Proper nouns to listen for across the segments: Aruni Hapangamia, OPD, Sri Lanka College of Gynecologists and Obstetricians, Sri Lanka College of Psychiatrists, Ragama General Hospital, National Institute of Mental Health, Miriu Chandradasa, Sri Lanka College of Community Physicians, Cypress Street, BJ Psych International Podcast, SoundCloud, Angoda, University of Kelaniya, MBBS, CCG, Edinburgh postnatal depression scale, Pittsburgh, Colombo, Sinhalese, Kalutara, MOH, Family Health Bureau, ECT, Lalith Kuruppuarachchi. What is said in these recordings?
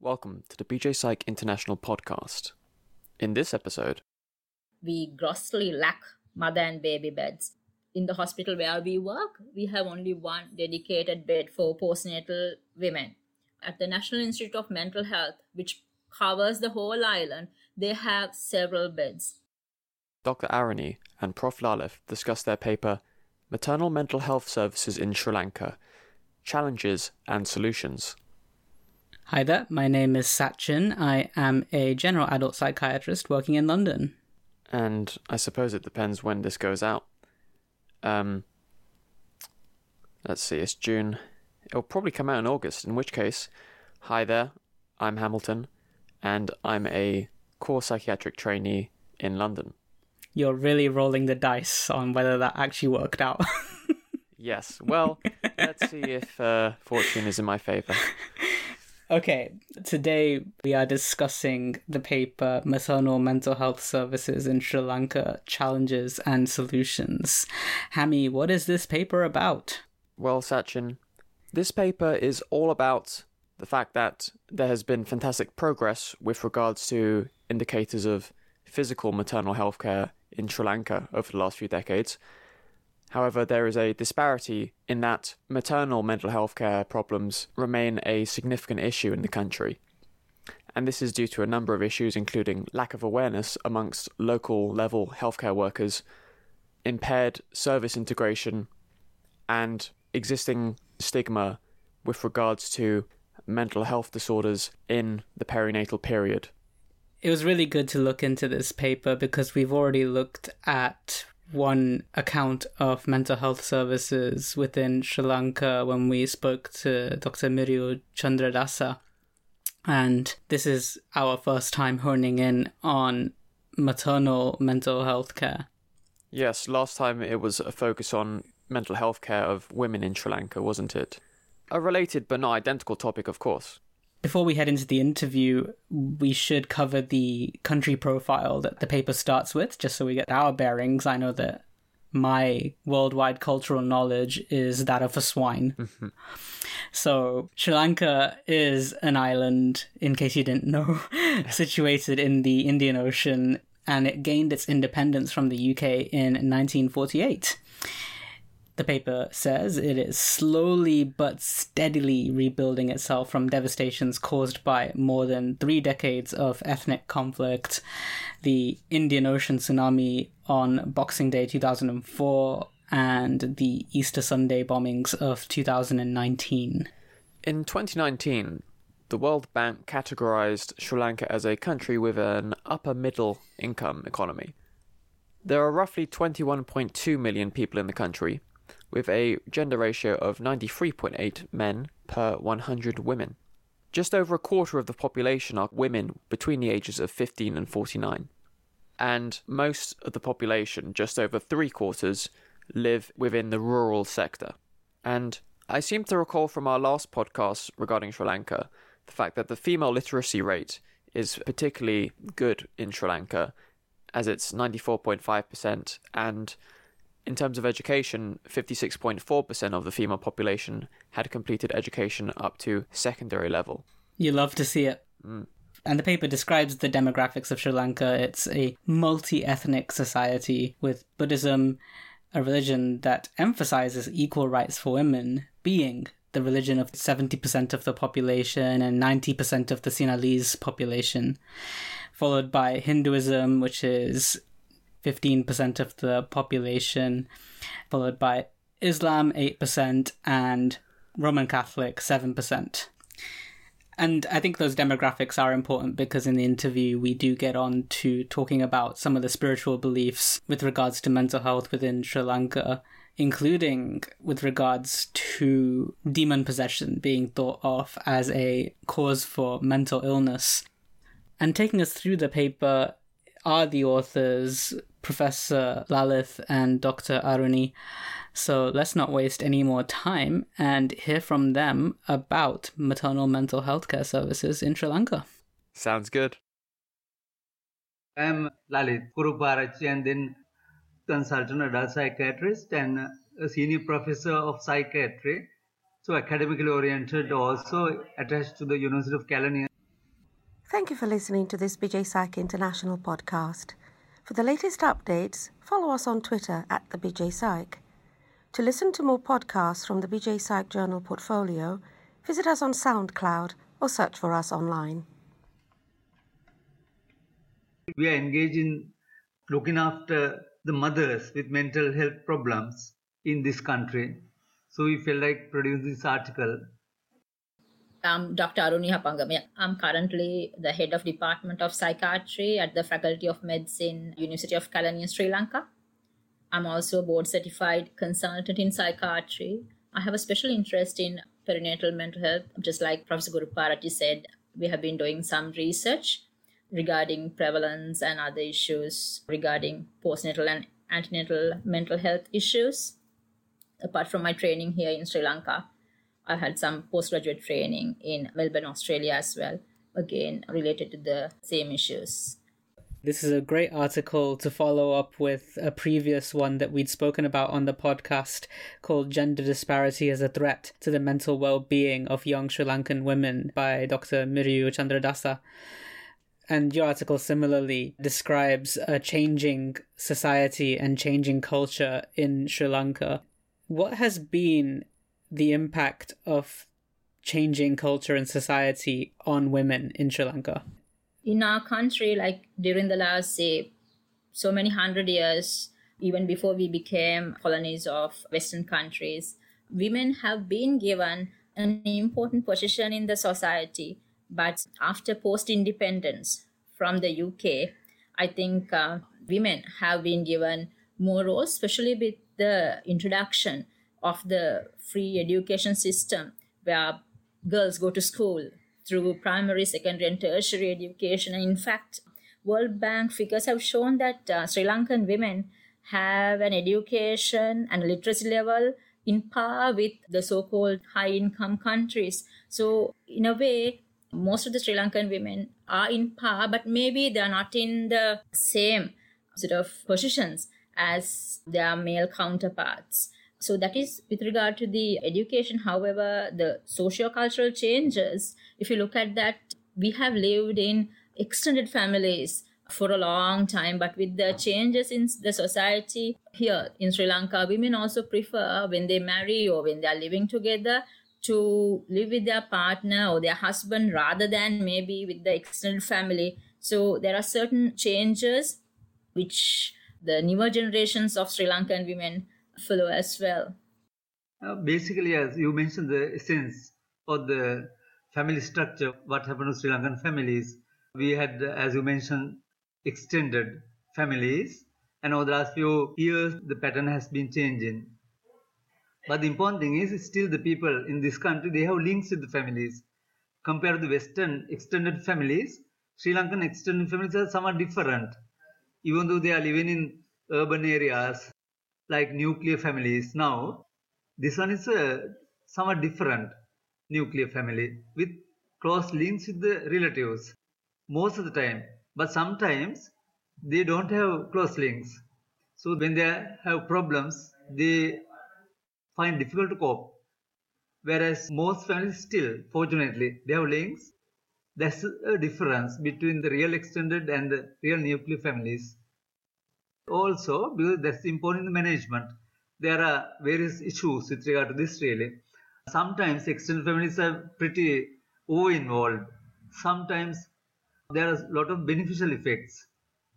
Welcome to the BJ Psych International Podcast. In this episode, we grossly lack mother and baby beds. In the hospital where we work, we have only one dedicated bed for postnatal women. At the National Institute of Mental Health, which covers the whole island, they have several beds. Dr. Aruni and Prof. Lalith discuss their paper, Maternal Mental Health Services in Sri Lanka, Challenges and Solutions. Hi there, my name is Sachin. I am a general adult psychiatrist working in London. And I suppose it depends when this goes out. Let's see, it's June. It'll probably come out in August, in which case, hi there, I'm Hamilton, and I'm a core psychiatric trainee in London. You're really rolling the dice on whether that actually worked out. Yes, well, let's see if fortune is in my favour. Okay, today we are discussing the paper Maternal Mental Health Services in Sri Lanka, Challenges and Solutions. Hammy, what is this paper about? Well, Sachin, this paper is all about the fact that there has been fantastic progress with regards to indicators of physical maternal healthcare in Sri Lanka over the last few decades. However, there is a disparity in that maternal mental health care problems remain a significant issue in the country. And this is due to a number of issues, including lack of awareness amongst local level healthcare workers, impaired service integration, and existing stigma with regards to mental health disorders in the perinatal period. It was really good to look into this paper because we've already looked at one account of mental health services within Sri Lanka when we spoke to Dr. Miriu Chandradasa. And this is our first time honing in on maternal mental health care. Yes, last time it was a focus on mental health care of women in Sri Lanka, wasn't it? A related but not identical topic, of course. Before we head into the interview, we should cover the country profile that the paper starts with, just so we get our bearings. I know that my worldwide cultural knowledge is that of a swine. So Sri Lanka is an island, in case you didn't know, situated in the Indian Ocean, and it gained its independence from the UK in 1948. The paper says it is slowly but steadily rebuilding itself from devastations caused by more than 3 decades of ethnic conflict, the Indian Ocean tsunami on Boxing Day 2004, and the Easter Sunday bombings of 2019. In 2019, the World Bank categorized Sri Lanka as a country with an upper-middle income economy. There are roughly 21.2 million people in the country, with a gender ratio of 93.8 men per 100 women. Just over a quarter of the population are women between the ages of 15 and 49. And most of the population, just over 3/4, live within the rural sector. And I seem to recall from our last podcast regarding Sri Lanka, the fact that the female literacy rate is particularly good in Sri Lanka, as it's 94.5%, and in terms of education, 56.4% of the female population had completed education up to secondary level. You love to see it. Mm. And the paper describes the demographics of Sri Lanka. It's a multi-ethnic society with Buddhism, a religion that emphasizes equal rights for women, being the religion of 70% of the population and 90% of the Sinhalese population, followed by Hinduism, which is 15% of the population, followed by Islam, 8%, and Roman Catholic, 7%. And I think those demographics are important because in the interview we do get on to talking about some of the spiritual beliefs with regards to mental health within Sri Lanka, including with regards to demon possession being thought of as a cause for mental illness. And taking us through the paper are the authors, Professor Lalith and Dr. Aruni. So let's not waste any more time and hear from them about maternal mental health care services in Sri Lanka. Sounds good. I'm Lalith Kuruppuarachchi, and then consultant adult psychiatrist and a senior professor of psychiatry. So academically oriented, also attached to the University of Kelaniya. Thank you for listening to this BJ Psych International podcast. For the latest updates, follow us on Twitter at the BJ Psych. To listen to more podcasts from the BJ Psych Journal portfolio, visit us on SoundCloud or search for us online. We are engaged in looking after the mothers with mental health problems in this country. So we felt like producing this article. I'm Dr. Aruni Hapangamia. I'm currently the head of Department of Psychiatry at the Faculty of Medicine, University of Kelaniya, Sri Lanka. I'm also a board-certified consultant in psychiatry. I have a special interest in perinatal mental health. Just like Professor Kuruppuarachchi said, we have been doing some research regarding prevalence and other issues regarding postnatal and antenatal mental health issues. Apart from my training here in Sri Lanka, I had some postgraduate training in Melbourne, Australia as well, again related to the same issues. This is a great article to follow up with a previous one that we'd spoken about on the podcast called Gender Disparity as a Threat to the Mental Well-Being of Young Sri Lankan Women by Dr. Miriu Chandradasa. And your article similarly describes a changing society and changing culture in Sri Lanka. What has been the impact of changing culture and society on women in Sri Lanka? In our country, like during the last, say, so many hundred years, even before we became colonies of Western countries, women have been given an important position in the society. But after post-independence from the UK, I think women have been given more roles, especially with the introduction of the free education system where girls go to school through primary, secondary and tertiary education. And in fact, World Bank figures have shown that Sri Lankan women have an education and literacy level in par with the so-called high-income countries. So in a way, most of the Sri Lankan women are in par, but maybe they are not in the same sort of positions as their male counterparts. So that is with regard to the education. However, the socio-cultural changes, if you look at that, we have lived in extended families for a long time. But with the changes in the society here in Sri Lanka, women also prefer when they marry or when they are living together to live with their partner or their husband rather than maybe with the extended family. So there are certain changes which the newer generations of Sri Lankan women follow as well. Basically, as you mentioned, the essence of the family structure, what happened to Sri Lankan families, we had, as you mentioned, extended families, and over the last few years, the pattern has been changing. But the important thing is, still the people in this country, they have links with the families. Compared to the Western extended families, Sri Lankan extended families are somewhat different, even though they are living in urban areas, like nuclear families now. This one is a somewhat different nuclear family with close links with the relatives most of the time. But sometimes they don't have close links. So when they have problems, they find it difficult to cope. Whereas most families still, fortunately, they have links. That's a difference between the real extended and the real nuclear families. Also, because that's important in the management, there are various issues with regard to this really. Sometimes extended families are pretty over-involved. Sometimes there are a lot of beneficial effects.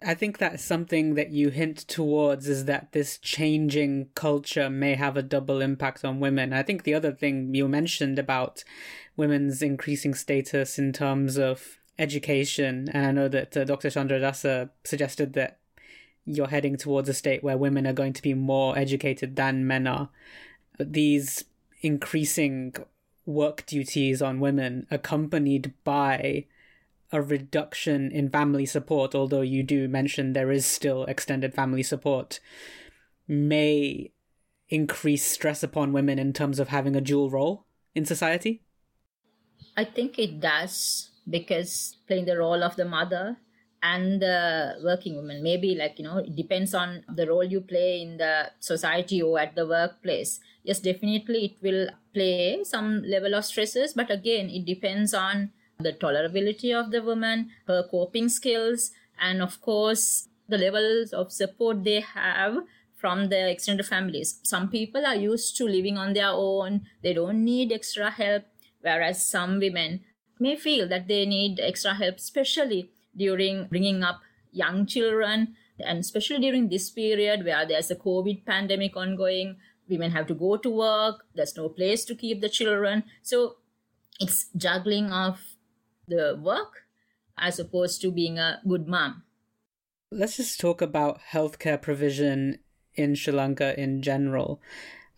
I think that's something that you hint towards, is that this changing culture may have a double impact on women. I think the other thing you mentioned about women's increasing status in terms of education, and I know that Dr. Chandradasa suggested that you're heading towards a state where women are going to be more educated than men are. But these increasing work duties on women accompanied by a reduction in family support, although you do mention there is still extended family support, may increase stress upon women in terms of having a dual role in society? I think it does, because playing the role of the mother and the working woman, maybe it depends on the role you play in the society or at the workplace. Yes, definitely it will play some level of stresses, but again, it depends on the tolerability of the woman, her coping skills, and of course, the levels of support they have from their extended families. Some people are used to living on their own. They don't need extra help, whereas some women may feel that they need extra help, especially during bringing up young children, and especially during this period where there's a COVID pandemic ongoing. Women have to go to work. There's no place to keep the children. So it's juggling of the work as opposed to being a good mom. Let's just talk about healthcare provision in Sri Lanka in general.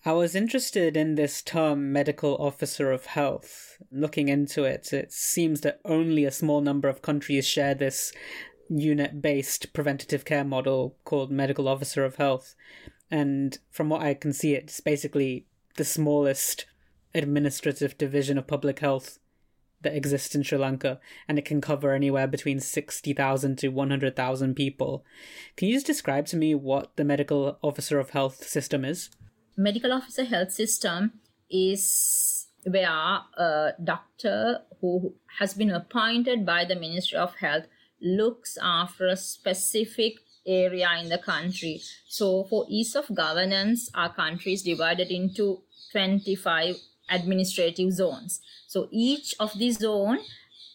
I was interested in this term, medical officer of health. Looking into it, it seems that only a small number of countries share this unit-based preventative care model called medical officer of health. And from what I can see, it's basically the smallest administrative division of public health that exists in Sri Lanka, and it can cover anywhere between 60,000 to 100,000 people. Can you just describe to me what the medical officer of health system is? Medical officer health system is where a doctor who has been appointed by the Ministry of Health looks after a specific area in the country. So for ease of governance, our country is divided into 25 administrative zones. So each of these zones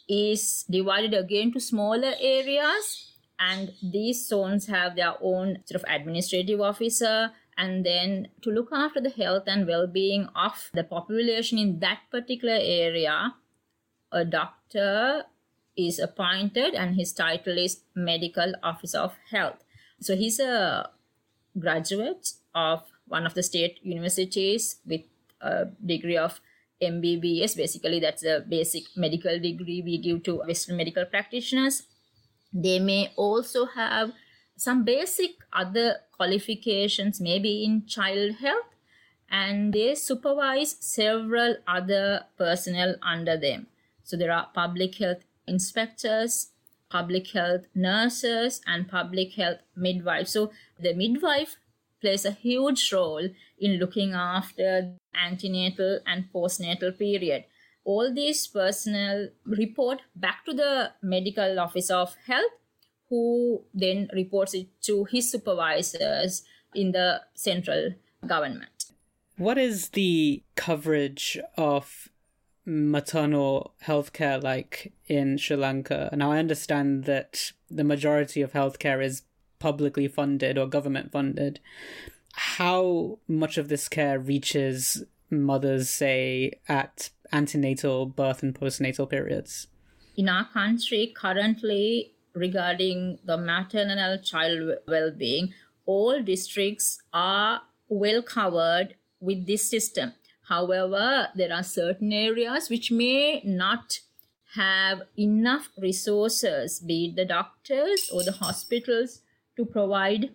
is divided again to smaller areas, and these zones have their own sort of administrative officer, and then to look after the health and well-being of the population in that particular area, a doctor is appointed, and his title is Medical Officer of Health. So he's a graduate of one of the state universities with a degree of MBBS. Basically, that's a basic medical degree we give to Western medical practitioners. They may also have some basic other qualifications, maybe in child health, and they supervise several other personnel under them. So there are public health inspectors, public health nurses, and public health midwives. So the midwife plays a huge role in looking after antenatal and postnatal period. All these personnel report back to the medical officer of health, who then reports it to his supervisors in the central government. What is the coverage of maternal healthcare like in Sri Lanka? Now, I understand that the majority of healthcare is publicly funded or government funded. How much of this care reaches mothers, say, at antenatal, birth and postnatal periods? In our country currently, regarding the maternal child well-being, all districts are well covered with this system. However, there are certain areas which may not have enough resources, be it the doctors or the hospitals, to provide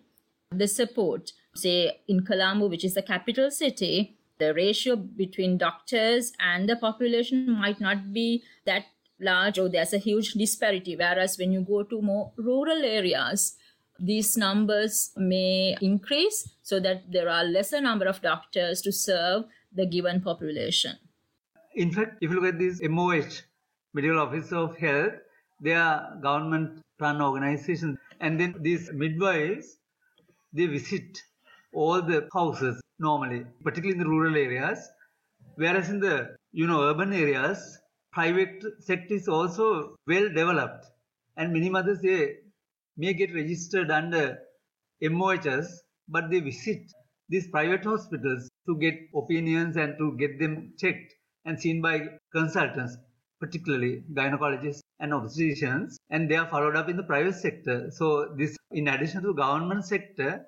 the support. Say in Colombo, which is the capital city, the ratio between doctors and the population might not be that large, or there's a huge disparity. Whereas when you go to more rural areas, these numbers may increase so that there are lesser number of doctors to serve the given population. In fact, if you look at this MOH, Medical Office of Health, they are government-run organizations. And then these midwives, they visit all the houses normally, particularly in the rural areas. Whereas in the, urban areas, private sector is also well developed. And many mothers, they may get registered under MOHs, but they visit these private hospitals to get opinions and to get them checked and seen by consultants, particularly gynecologists and obstetricians, and they are followed up in the private sector. So this, in addition to the government sector,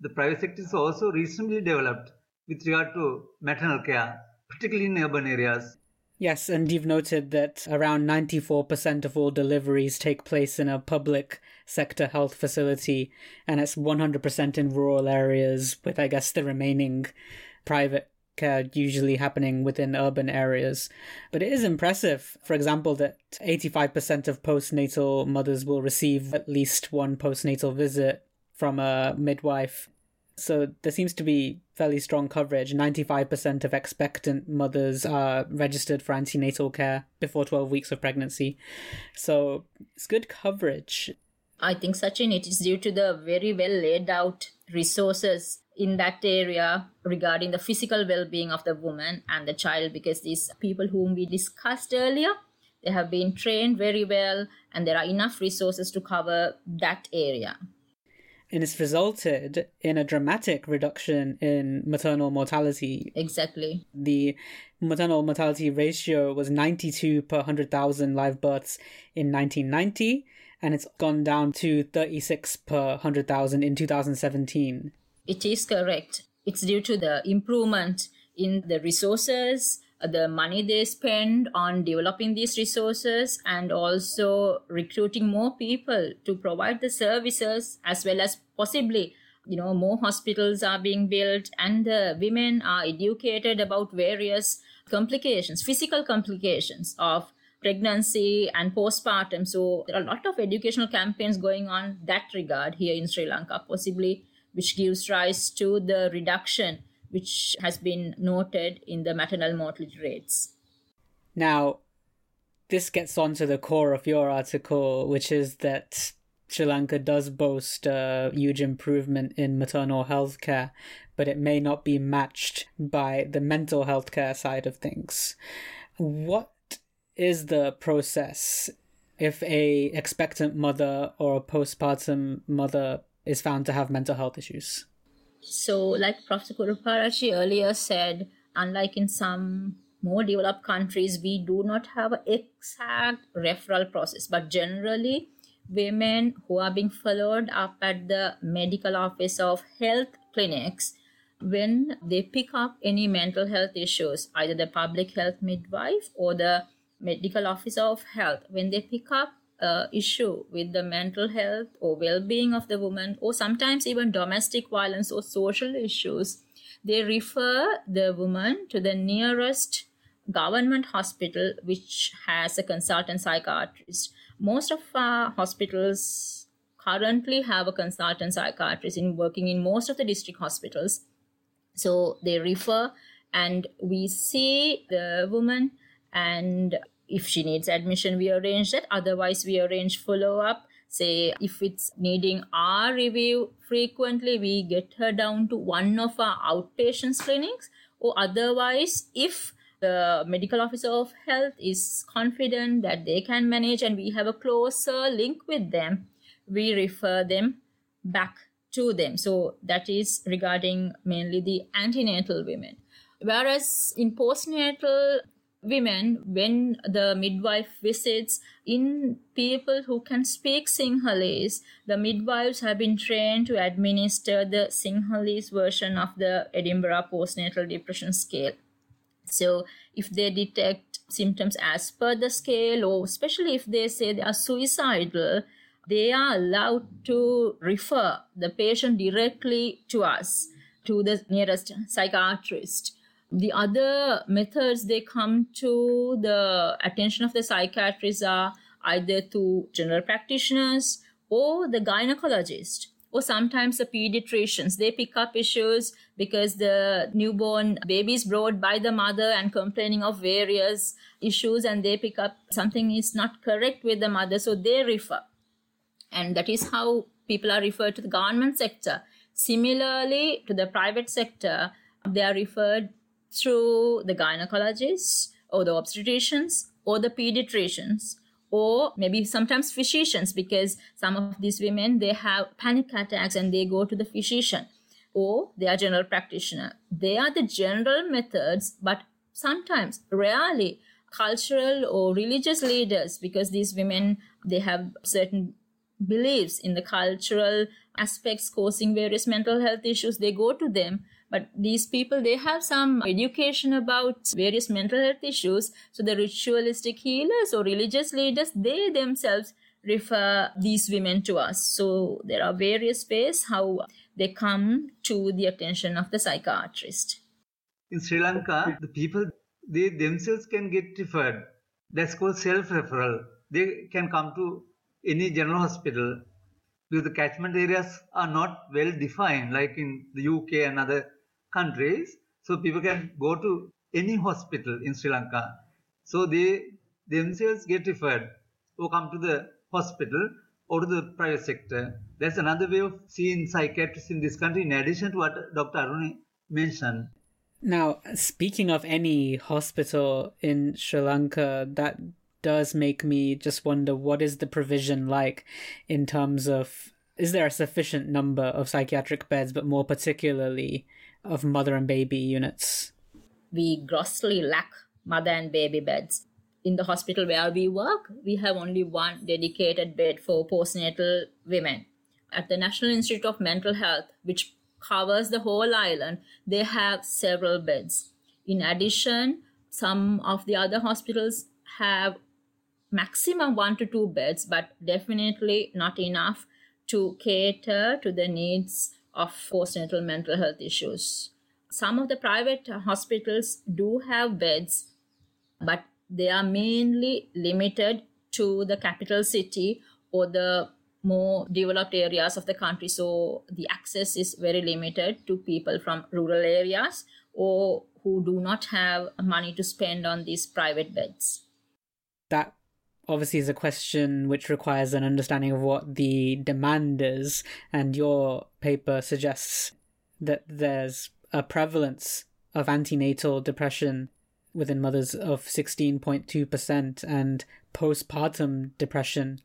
the private sector is also reasonably developed with regard to maternal care, particularly in urban areas. Yes, and you've noted that around 94% of all deliveries take place in a public sector health facility, and it's 100% in rural areas, with, I guess, the remaining private care usually happening within urban areas. But it is impressive, for example, that 85% of postnatal mothers will receive at least one postnatal visit from a midwife. So there seems to be fairly strong coverage. 95% of expectant mothers are registered for antenatal care before 12 weeks of pregnancy. So it's good coverage. I think, Sachin, it is due to the very well laid out resources in that area regarding the physical well-being of the woman and the child, because these people whom we discussed earlier, they have been trained very well and there are enough resources to cover that area. And it's resulted in a dramatic reduction in maternal mortality. Exactly. The maternal mortality ratio was 92 per 100,000 live births in 1990, and it's gone down to 36 per 100,000 in 2017. It is correct. It's due to the improvement in the resources, the money they spend on developing these resources, and also recruiting more people to provide the services, as well as possibly, more hospitals are being built and the women are educated about various complications, physical complications of pregnancy and postpartum. So there are a lot of educational campaigns going on that regard here in Sri Lanka, possibly, which gives rise to the reduction which has been noted in the maternal mortality rates. Now, this gets on to the core of your article, which is that Sri Lanka does boast a huge improvement in maternal health care, but it may not be matched by the mental health care side of things. What is the process if a expectant mother or a postpartum mother is found to have mental health issues? So like Professor Kuruppuarachchi earlier said, unlike in some more developed countries, we do not have an exact referral process. But generally, women who are being followed up at the medical office of health clinics, when they pick up any mental health issues, either the public health midwife or the medical office of health, when they pick up issue with the mental health or well-being of the woman, or sometimes even domestic violence or social issues, they refer the woman to the nearest government hospital which has a consultant psychiatrist. Most of our hospitals currently have a consultant psychiatrist working in most of the district hospitals. So they refer and we see the woman, and if she needs admission, we arrange that. Otherwise, we arrange follow-up. Say, if it's needing our review frequently, we get her down to one of our outpatient clinics. Or otherwise, if the medical officer of health is confident that they can manage and we have a closer link with them, we refer them back to them. So that is regarding mainly the antenatal women. Whereas in postnatal women, when the midwife visits, in people who can speak Sinhalese, the midwives have been trained to administer the Sinhalese version of the Edinburgh postnatal depression scale. So if they detect symptoms as per the scale, or especially if they say they are suicidal, they are allowed to refer the patient directly to us, to the nearest psychiatrist. The other methods they come to the attention of the psychiatrists are either to general practitioners or the gynecologist, or sometimes the pediatricians. They pick up issues because the newborn baby is brought by the mother and complaining of various issues, and they pick up something is not correct with the mother, so they refer. And that is how people are referred to the government sector. Similarly, to the private sector, they are referred through the gynecologists or the obstetricians or the pediatricians, or maybe sometimes physicians, because some of these women, they have panic attacks and they go to the physician, or they are general practitioner. They are the general methods, but sometimes, rarely, cultural or religious leaders, because these women, they have certain beliefs in the cultural aspects causing various mental health issues, they go to them. But these people, they have some education about various mental health issues. So the ritualistic healers or religious leaders, they themselves refer these women to us. So there are various ways how they come to the attention of the psychiatrist. In Sri Lanka, the people, they themselves can get referred. That's called self-referral. They can come to any general hospital, because the catchment areas are not well defined, like in the UK and other countries. So people can go to any hospital in Sri Lanka. So they themselves get referred or come to the hospital or to the private sector. That's another way of seeing psychiatrists in this country, in addition to what Dr. Aruni mentioned. Now, speaking of any hospital in Sri Lanka, that does make me just wonder, what is the provision like in terms of, is there a sufficient number of psychiatric beds, but more particularly of mother and baby units? We grossly lack mother and baby beds. In the hospital where we work, we have only one dedicated bed for postnatal women. At the National Institute of Mental Health, which covers the whole island, they have several beds. In addition, some of the other hospitals have maximum 1 to 2 beds, but definitely not enough to cater to the needs of postnatal mental health issues. Some of the private hospitals do have beds, but they are mainly limited to the capital city or the more developed areas of the country. So the access is very limited to people from rural areas or who do not have money to spend on these private beds. That obviously is a question which requires an understanding of what the demand is. And your paper suggests that there's a prevalence of antenatal depression within mothers of 16.2% and postpartum depression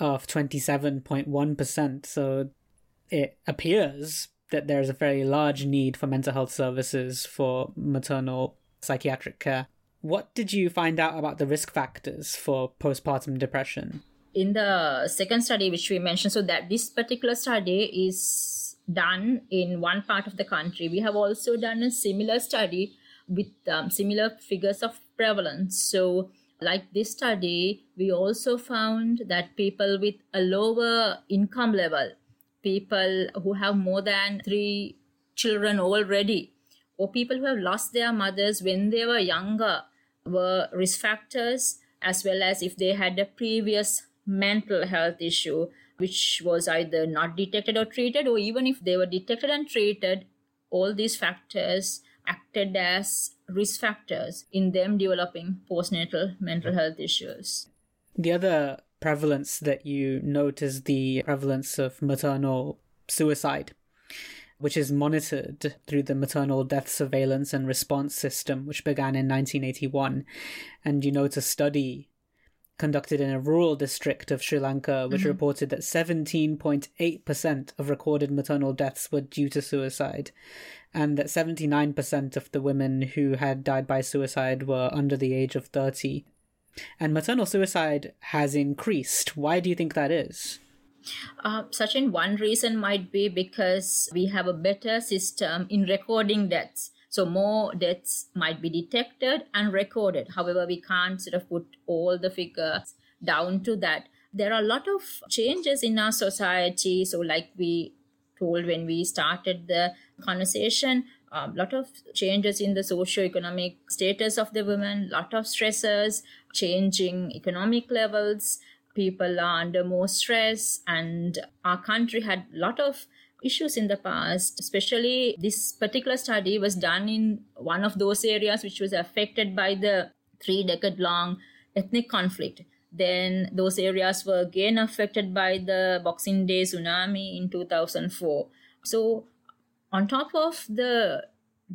of 27.1%. So it appears that there is a very large need for mental health services for maternal psychiatric care. What did you find out about the risk factors for postpartum depression? In the second study which we mentioned, so that this particular study is done in one part of the country. We have also done a similar study with similar figures of prevalence. So like this study, we also found that people with a lower income level, people who have more than 3 children already, or people who have lost their mothers when they were younger, were risk factors, as well as if they had a previous mental health issue, which was either not detected or treated, or even if they were detected and treated, all these factors acted as risk factors in them developing postnatal mental health issues. The other prevalence that you note is the prevalence of maternal suicide, which is monitored through the Maternal Death Surveillance and Response System, which began in 1981. And you note a study conducted in a rural district of Sri Lanka, which reported that 17.8% of recorded maternal deaths were due to suicide, and that 79% of the women who had died by suicide were under the age of 30. And maternal suicide has increased. Why do you think that is? Sachin, one reason might be because we have a better system in recording deaths. So more deaths might be detected and recorded. However, we can't sort of put all the figures down to that. There are a lot of changes in our society. So like we told when we started the conversation, a lot of changes in the socioeconomic status of the women, lot of stressors, changing economic levels. People are under more stress, and our country had a lot of issues in the past, especially this particular study was done in one of those areas which was affected by the 3-decade-long ethnic conflict. Then those areas were again affected by the Boxing Day tsunami in 2004. So on top of the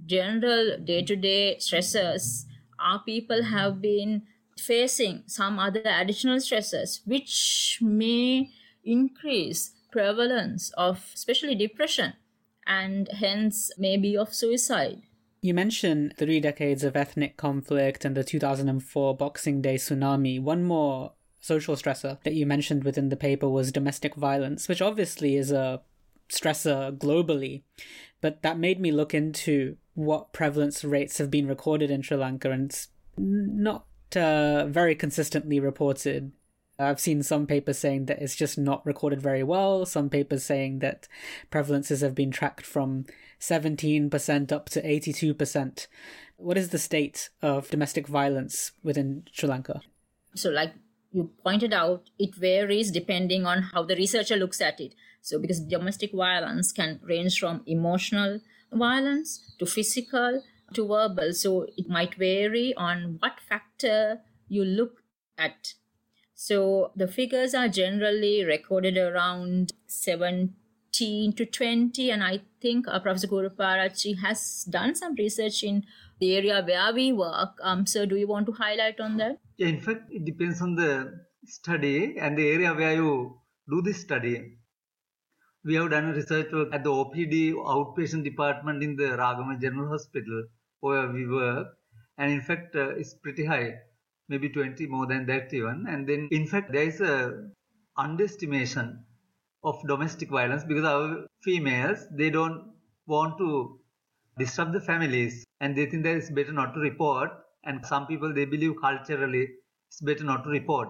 general day-to-day stressors, our people have been facing some other additional stressors which may increase prevalence of especially depression and hence maybe of suicide. You mentioned 3 decades of ethnic conflict and the 2004 Boxing Day tsunami. One more social stressor that you mentioned within the paper was domestic violence, which obviously is a stressor globally, but that made me look into what prevalence rates have been recorded in Sri Lanka, and it's not very consistently reported. I've seen some papers saying that it's just not recorded very well, some papers saying that prevalences have been tracked from 17% up to 82%. What is the state of domestic violence within Sri Lanka? So like you pointed out, it varies depending on how the researcher looks at it. So because domestic violence can range from emotional violence to physical to verbal. So it might vary on what factor you look at. So the figures are generally recorded around 17 to 20. And I think Professor Kuruppuarachchi has done some research in the area where we work. Sir, do you want to highlight on that? Yeah, in fact, it depends on the study and the area where you do this study. We have done research work at the OPD outpatient department in the Ragama General Hospital where we work. And in fact, it's pretty high, maybe 20, more than that even. And then, in fact, there is a underestimation of domestic violence because our females, they don't want to disrupt the families. And they think that it's better not to report. And some people, they believe culturally, it's better not to report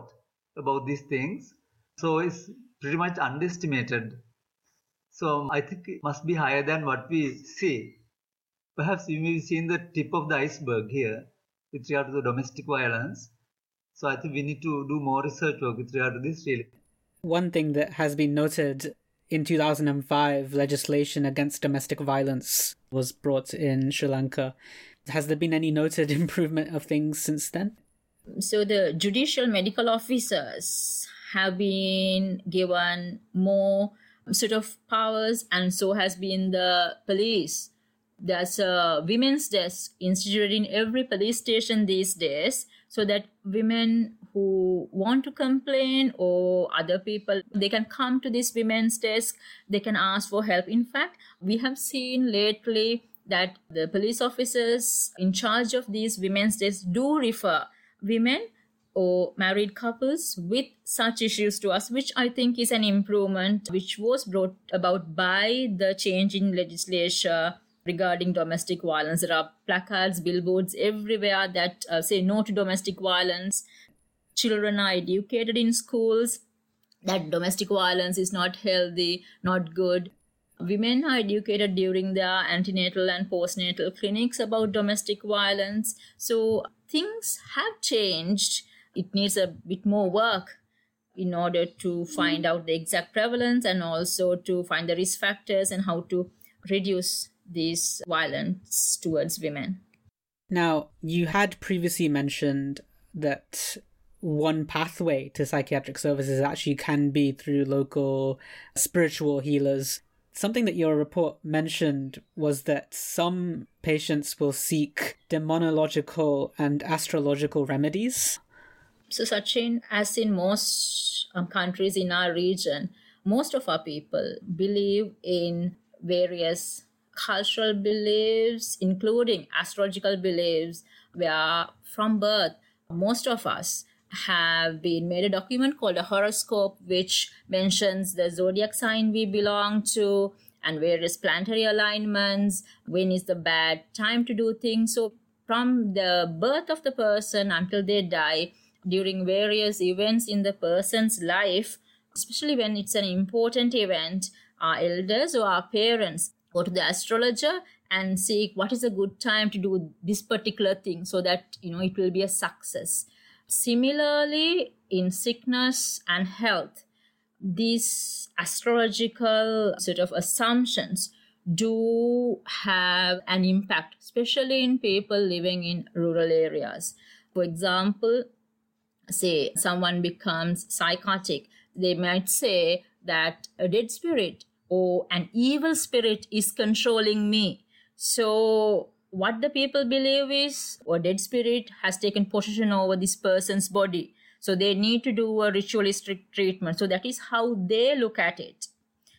about these things. So it's pretty much underestimated. So I think it must be higher than what we see. Perhaps we may be seeing the tip of the iceberg here with regard to the domestic violence. So I think we need to do more research work with regard to this really. One thing that has been noted in 2005, legislation against domestic violence was brought in Sri Lanka. Has there been any noted improvement of things since then? So the judicial medical officers have been given more sort of powers, and so has been the police. There's a women's desk instituted in every police station these days so that women who want to complain or other people, they can come to this women's desk, they can ask for help. In fact, we have seen lately that the police officers in charge of these women's desks do refer women or married couples with such issues to us, which I think is an improvement which was brought about by the change in legislation regarding domestic violence. There are placards, billboards everywhere that say no to domestic violence. Children are educated in schools that domestic violence is not healthy, not good. Women are educated during their antenatal and postnatal clinics about domestic violence. So things have changed. It needs a bit more work in order to find out the exact prevalence and also to find the risk factors and how to reduce this violence towards women. Now, you had previously mentioned that one pathway to psychiatric services actually can be through local spiritual healers. Something that your report mentioned was that some patients will seek demonological and astrological remedies. So Sachin, as in most countries in our region, most of our people believe in various cultural beliefs, including astrological beliefs, where from birth, most of us have been made a document called a horoscope, which mentions the zodiac sign we belong to and various planetary alignments, when is the bad time to do things. So from the birth of the person until they die, during various events in the person's life, especially when it's an important event, our elders or our parents go to the astrologer and seek what is a good time to do this particular thing so that, it will be a success. Similarly, in sickness and health, these astrological sort of assumptions do have an impact, especially in people living in rural areas. For example, say someone becomes psychotic, they might say that a dead spirit or an evil spirit is controlling me. So what the people believe is a dead spirit has taken possession over this person's body. So they need to do a ritualistic treatment. So that is how they look at it.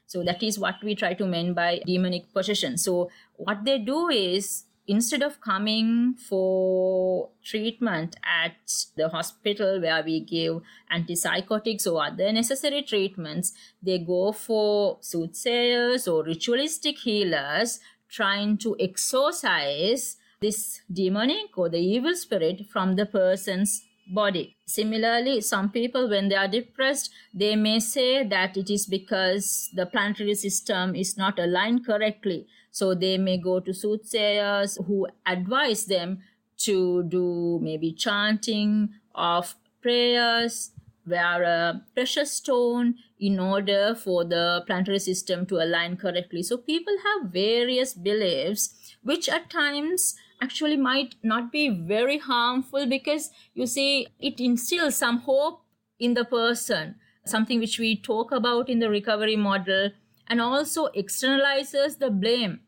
So that is what we try to mean by demonic possession. So what they do is, instead of coming for treatment at the hospital where we give antipsychotics or other necessary treatments, they go for soothsayers or ritualistic healers trying to exorcise this demonic or the evil spirit from the person's body. Similarly, some people, when they are depressed, they may say that it is because the planetary system is not aligned correctly. So they may go to soothsayers who advise them to do maybe chanting of prayers where a pressure stone in order for the planetary system to align correctly. So people have various beliefs, which at times actually might not be very harmful because, you see, it instills some hope in the person, something which we talk about in the recovery model, and also externalizes the blame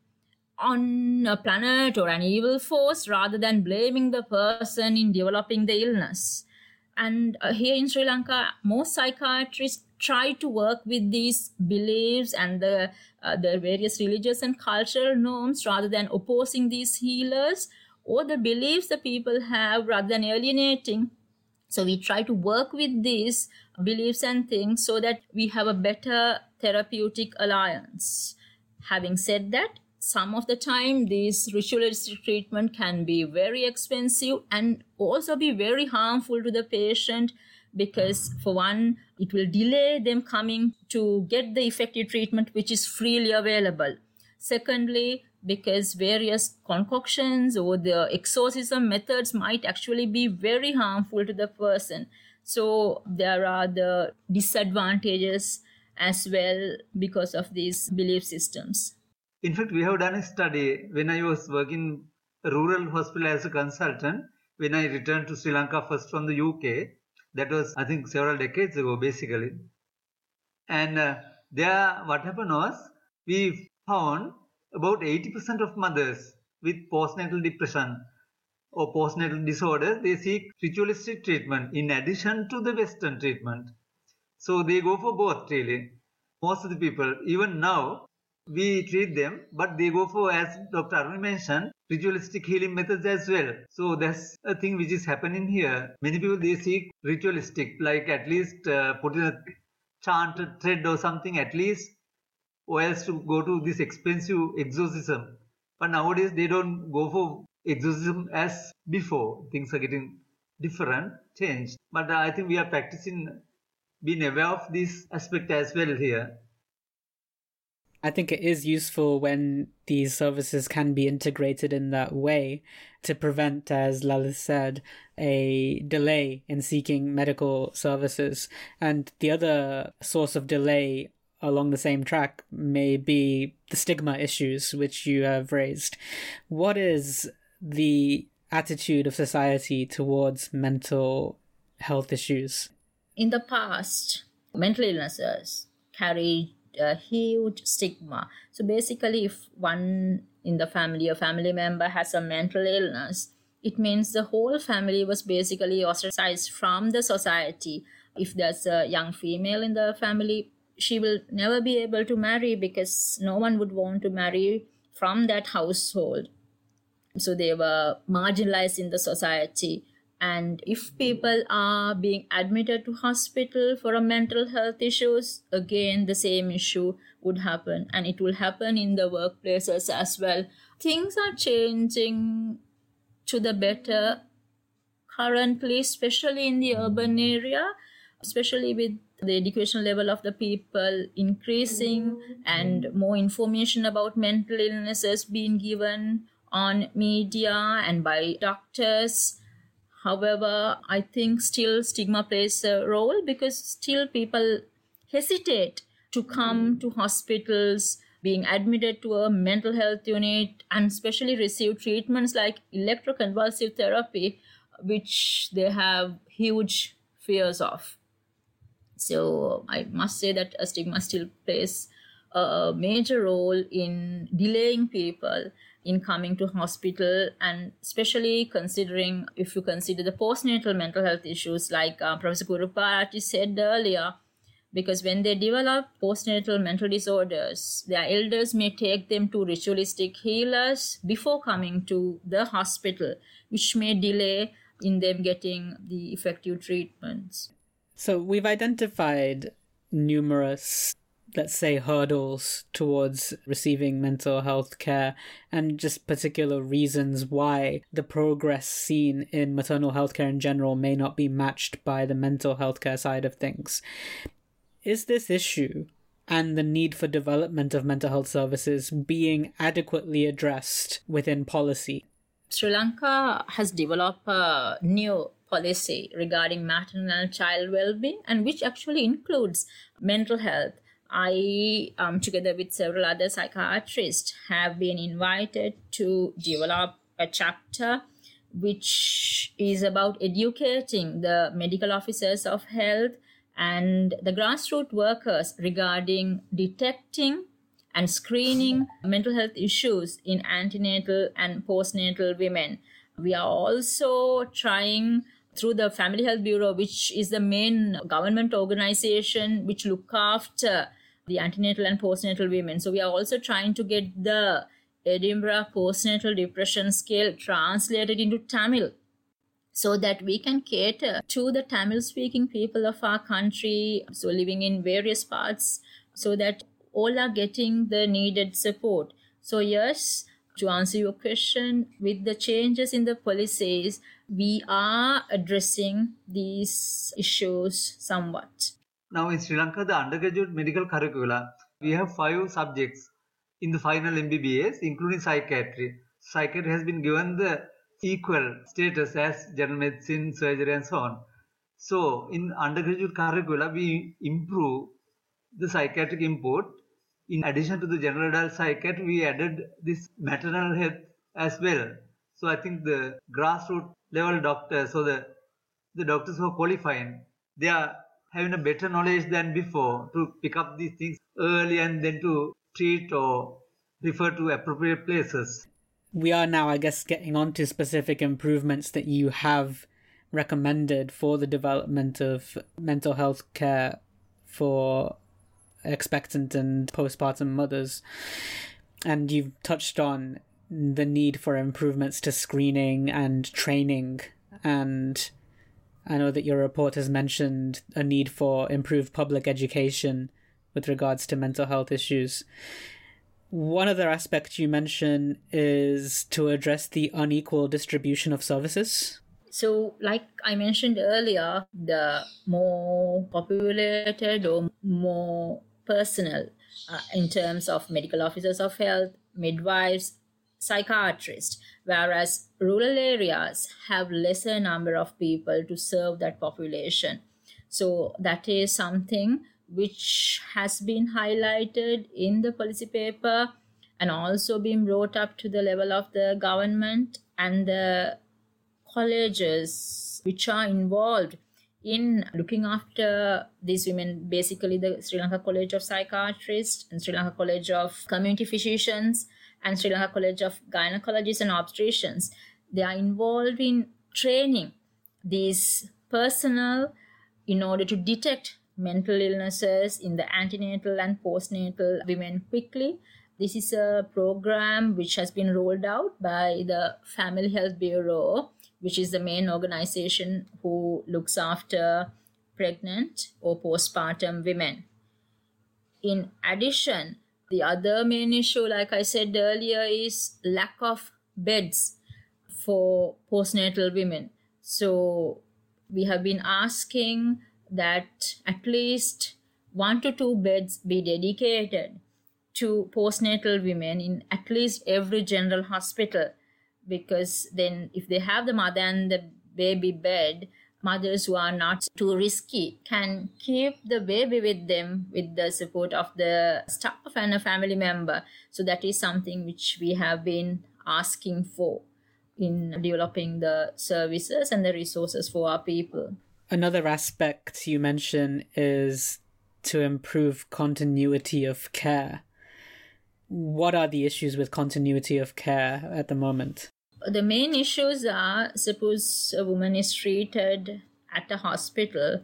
on a planet or an evil force rather than blaming the person in developing the illness. And here in Sri Lanka, most psychiatrists try to work with these beliefs and the various religious and cultural norms rather than opposing these healers or the beliefs the people have rather than alienating. So we try to work with these beliefs and things so that we have a better therapeutic alliance. Having said that, some of the time, these ritualistic treatment can be very expensive and also be very harmful to the patient because, for one, it will delay them coming to get the effective treatment which is freely available. Secondly, because various concoctions or the exorcism methods might actually be very harmful to the person. So there are the disadvantages as well because of these belief systems. In fact, we have done a study when I was working in a rural hospital as a consultant, when I returned to Sri Lanka first from the UK. That was, I think, several decades ago, basically. And there, what happened was, we found about 80% of mothers with postnatal depression or postnatal disorders, they seek ritualistic treatment in addition to the Western treatment. So they go for both, really. Most of the people, even now, we treat them, but they go for, as Dr. Aruni mentioned, ritualistic healing methods as well. So that's a thing which is happening here. Many people, they seek ritualistic, like at least put in a chanted thread or something at least, or else to go to this expensive exorcism. But nowadays, they don't go for exorcism as before. Things are getting different, changed. But I think we are practicing, being aware of this aspect as well here. I think it is useful when these services can be integrated in that way to prevent, as Lalith said, a delay in seeking medical services. And the other source of delay along the same track may be the stigma issues which you have raised. What is the attitude of society towards mental health issues? In the past, mental illnesses carried a huge stigma. So basically, if one in the family, a family member has a mental illness, it means the whole family was basically ostracized from the society. If there's a young female in the family, she will never be able to marry because no one would want to marry from that household. So they were marginalized in the society. And if people are being admitted to hospital for a mental health issues, again, the same issue would happen. And it will happen in the workplaces as well. Things are changing to the better currently, especially in the urban area, especially with the education level of the people increasing and more information about mental illnesses being given on media and by doctors. However, I think still stigma plays a role because still people hesitate to come to hospitals, being admitted to a mental health unit and especially receive treatments like electroconvulsive therapy, which they have huge fears of. So I must say that a stigma still plays a major role in delaying people in coming to hospital, and especially considering, if you consider the postnatal mental health issues, like Professor Kuruppuarachchi said earlier, because when they develop postnatal mental disorders, their elders may take them to ritualistic healers before coming to the hospital, which may delay in them getting the effective treatments. So we've identified numerous, let's say, hurdles towards receiving mental health care and just particular reasons why the progress seen in maternal health care in general may not be matched by the mental health care side of things. Is this issue and the need for development of mental health services being adequately addressed within policy? Sri Lanka has developed a new policy regarding maternal and child well-being, and which actually includes mental health. I, together with several other psychiatrists, have been invited to develop a chapter which is about educating the medical officers of health and the grassroots workers regarding detecting and screening mental health issues in antenatal and postnatal women. We are also trying through the Family Health Bureau, which is the main government organization which look after the antenatal and postnatal women. So we are also trying to get the Edinburgh postnatal depression scale translated into Tamil so that we can cater to the Tamil-speaking people of our country, so living in various parts, so that all are getting the needed support. So yes, to answer your question, with the changes in the policies, we are addressing these issues somewhat. Now in Sri Lanka, the undergraduate medical curricula, we have 5 subjects in the final MBBS, including psychiatry. Psychiatry has been given the equal status as general medicine, surgery, and so on. So in undergraduate curricula, we improve the psychiatric import. In addition to the general adult psychiatry, we added this maternal health as well. So I think the grassroots level doctors, so the doctors who are qualifying, they are having a better knowledge than before to pick up these things early and then to treat or refer to appropriate places. We are now, I guess, getting on to specific improvements that you have recommended for the development of mental health care for expectant and postpartum mothers. And you've touched on the need for improvements to screening and training. And I know that your report has mentioned a need for improved public education with regards to mental health issues. One other aspect you mention is to address the unequal distribution of services. So like I mentioned earlier, the more populated or more personal in terms of medical officers of health, midwives, psychiatrists, whereas rural areas have lesser number of people to serve that population. So that is something which has been highlighted in the policy paper and also been brought up to the level of the government and the colleges which are involved in looking after these women, basically the Sri Lanka College of Psychiatrists and Sri Lanka College of Community Physicians and Sri Lanka College of Gynecologists and Obstetricians. They are involved in training these personnel in order to detect mental illnesses in the antenatal and postnatal women quickly. This is a program which has been rolled out by the Family Health Bureau, which is the main organization who looks after pregnant or postpartum women. In addition, the other main issue, like I said earlier, is lack of beds for postnatal women. So we have been asking that at least 1 to 2 beds be dedicated to postnatal women in at least every general hospital, because then if they have the mother and the baby bed, mothers who are not too risky can keep the baby with them with the support of the staff and a family member. So that is something which we have been asking for in developing the services and the resources for our people. Another aspect you mention is to improve continuity of care. What are the issues with continuity of care at the moment? The main issues are, suppose a woman is treated at a hospital,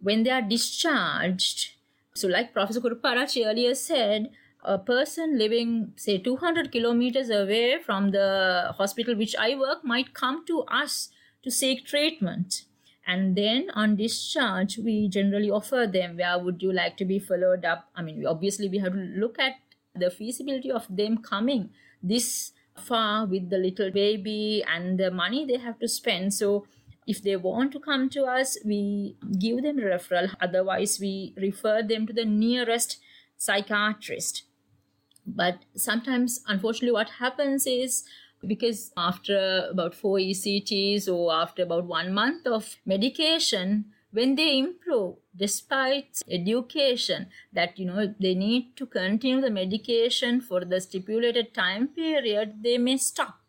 when they are discharged, so like Professor Kuruppuarachchi earlier said, a person living, say, 200 kilometers away from the hospital which I work might come to us to seek treatment. And then on discharge, we generally offer them, where would you like to be followed up? I mean, obviously we have to look at the feasibility of them coming this far with the little baby and the money they have to spend. So if they want to come to us, we give them a referral. Otherwise, we refer them to the nearest psychiatrist. But sometimes, unfortunately, what happens is because after about 4 ECTs or after about 1 month of medication, when they improve, despite education, that, you know, they need to continue the medication for the stipulated time period, they may stop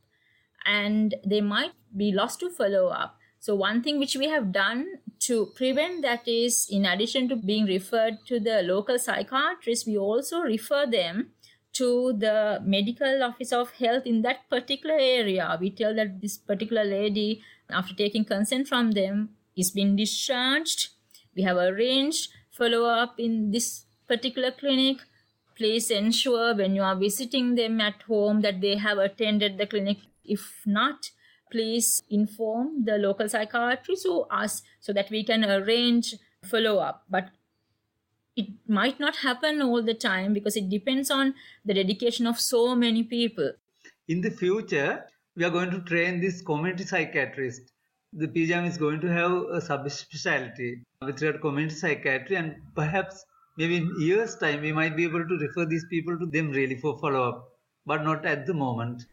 and they might be lost to follow up. So one thing which we have done to prevent that is, in addition to being referred to the local psychiatrist, we also refer them to the medical officer of health in that particular area. We tell that this particular lady, after taking consent from them, is being discharged. We have arranged follow-up in this particular clinic. Please ensure when you are visiting them at home that they have attended the clinic. If not, please inform the local psychiatrist or us so that we can arrange follow-up. But it might not happen all the time because it depends on the dedication of so many people. In the future, we are going to train this community psychiatrist. The PGM is going to have a subspecialty with regard to community psychiatry, and perhaps maybe in years' time we might be able to refer these people to them really for follow-up, but not at the moment.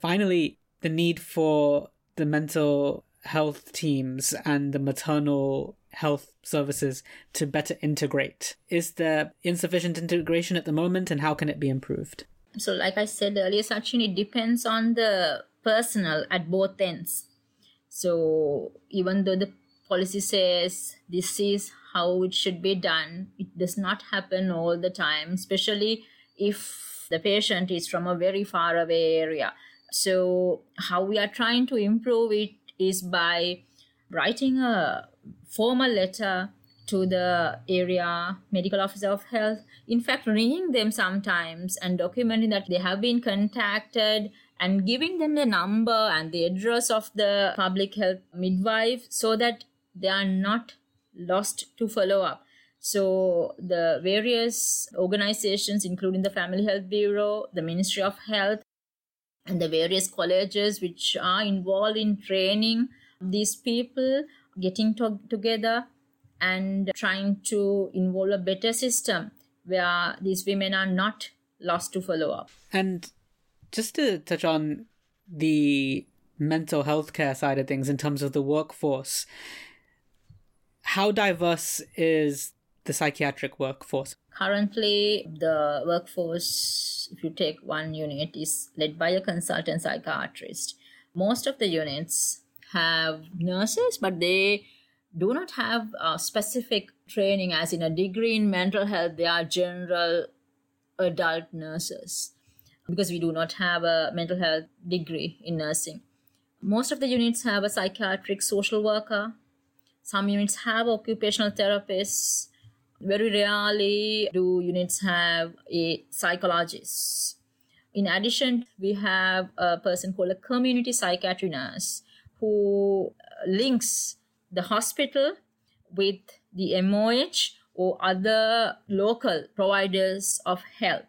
Finally, the need for the mental health teams and the maternal health services to better integrate. Is there insufficient integration at the moment, and how can it be improved? So like I said earlier, Sachin, it depends on the personnel at both ends. So even though the policy says this is how it should be done, it does not happen all the time, especially if the patient is from a very far away area. So how we are trying to improve it is by writing a formal letter to the area medical officer of health. In fact, ringing them sometimes and documenting that they have been contacted, and giving them the number and the address of the public health midwife so that they are not lost to follow up. So the various organizations, including the Family Health Bureau, the Ministry of Health, and the various colleges which are involved in training these people, getting together and trying to involve a better system where these women are not lost to follow up. And just to touch on the mental health care side of things in terms of the workforce, how diverse is the psychiatric workforce? Currently, the workforce, if you take one unit, is led by a consultant psychiatrist. Most of the units have nurses, but they do not have a specific training as in a degree in mental health. They are general adult nurses, because we do not have a mental health degree in nursing. Most of the units have a psychiatric social worker. Some units have occupational therapists. Very rarely do units have a psychologist. In addition, we have a person called a community psychiatry nurse who links the hospital with the MOH or other local providers of health,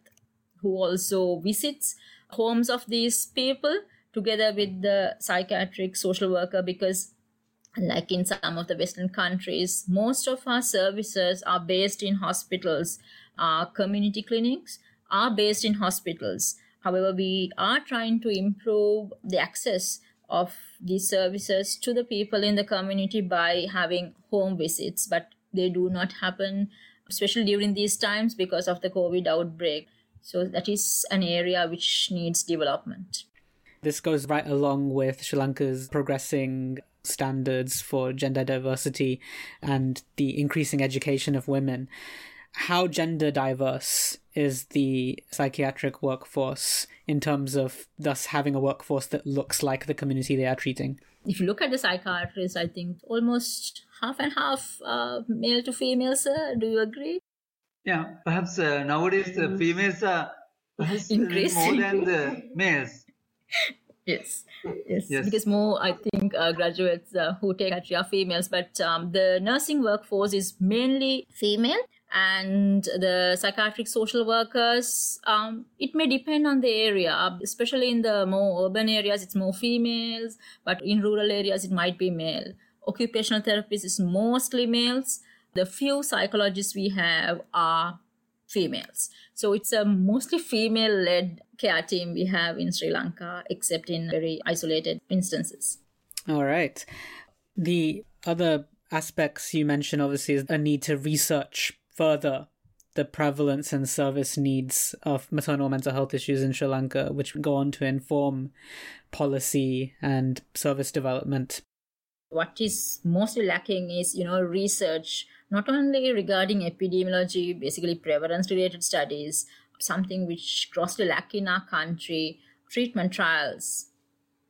who also visits homes of these people together with the psychiatric social worker, because like in some of the Western countries, most of our services are based in hospitals. Our community clinics are based in hospitals. However, we are trying to improve the access of these services to the people in the community by having home visits, but they do not happen, especially during these times because of the COVID outbreak. So that is an area which needs development. This goes right along with Sri Lanka's progressing standards for gender diversity and the increasing education of women. How gender diverse is the psychiatric workforce in terms of thus having a workforce that looks like the community they are treating? If you look at the psychiatrists, I think almost half and half male to female, sir. Do you agree? Yeah, perhaps nowadays the females are more than the males. Yes. Because more, I think, graduates who take actually are females. But the nursing workforce is mainly female, and the psychiatric social workers, it may depend on the area. Especially in the more urban areas, it's more females, but in rural areas, it might be male. Occupational therapists is mostly males. The few psychologists we have are females. So it's a mostly female-led care team we have in Sri Lanka, except in very isolated instances. All right. The other aspects you mentioned, obviously, is a need to research further the prevalence and service needs of maternal mental health issues in Sri Lanka, which go on to inform policy and service development. What is mostly lacking is, research, not only regarding epidemiology, basically prevalence-related studies, something which grossly lacks in our country, treatment trials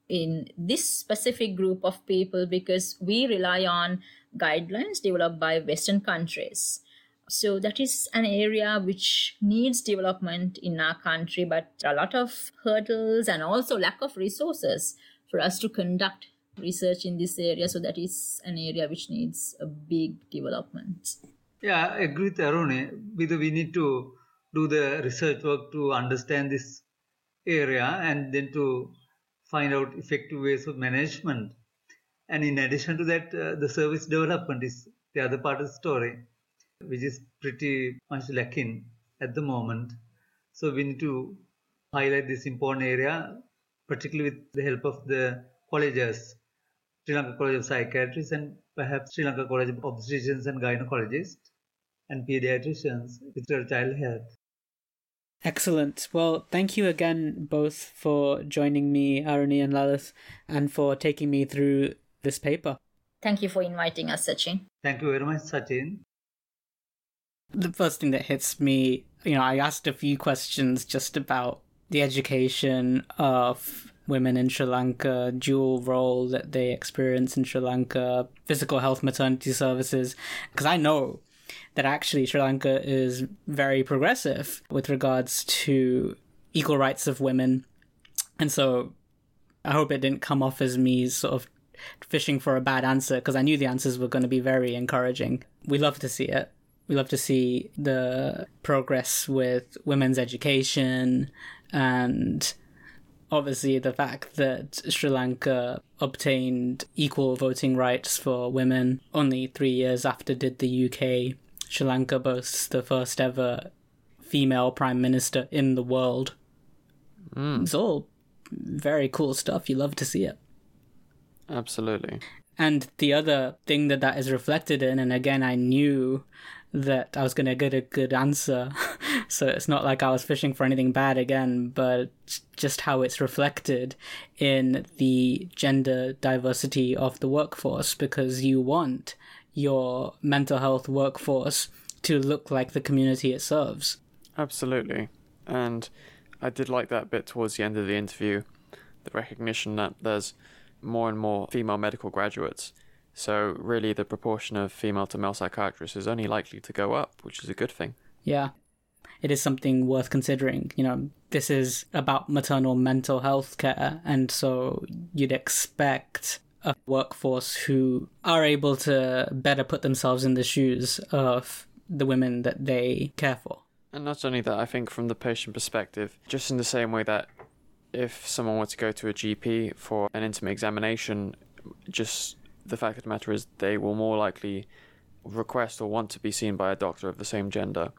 in this specific group of people, because we rely on guidelines developed by Western countries. So that is an area which needs development in our country, but a lot of hurdles and also lack of resources for us to conduct research in this area. So that is an area which needs a big development. Yeah, I agree with Aruni. We need to do the research work to understand this area and then to find out effective ways of management. And in addition to that, the service development is the other part of the story, which is pretty much lacking at the moment. So we need to highlight this important area, particularly with the help of the colleges, Sri Lanka College of Psychiatrists and perhaps Sri Lanka College of Obstetricians and Gynecologists and Pediatricians with their child health. Excellent. Well, thank you again both for joining me, Aruni and Lalith, and for taking me through this paper. Thank you for inviting us, Sachin. Thank you very much, Sachin. The first thing that hits me, I asked a few questions just about the education of women in Sri Lanka, dual role that they experience in Sri Lanka, physical health, maternity services, because I know that actually Sri Lanka is very progressive with regards to equal rights of women. And so I hope it didn't come off as me sort of fishing for a bad answer, because I knew the answers were going to be very encouraging. We love to see it. We love to see the progress with women's education and obviously the fact that Sri Lanka obtained equal voting rights for women only 3 years after did the UK. Sri Lanka boasts the first ever female prime minister in the world. Mm. It's all very cool stuff. You love to see it. Absolutely. And the other thing that is reflected in, and again, I knew that I was going to get a good answer. So it's not like I was fishing for anything bad again, but just how it's reflected in the gender diversity of the workforce, because you want your mental health workforce to look like the community it serves. Absolutely. And I did like that bit towards the end of the interview, the recognition that there's more and more female medical graduates. So really the proportion of female to male psychiatrists is only likely to go up, which is a good thing. Yeah, it is something worth considering. This is about maternal mental health care, and so you'd expect a workforce who are able to better put themselves in the shoes of the women that they care for. And not only that, I think from the patient perspective, just in the same way that if someone were to go to a GP for an intimate examination, just the fact of the matter is they will more likely request or want to be seen by a doctor of the same gender.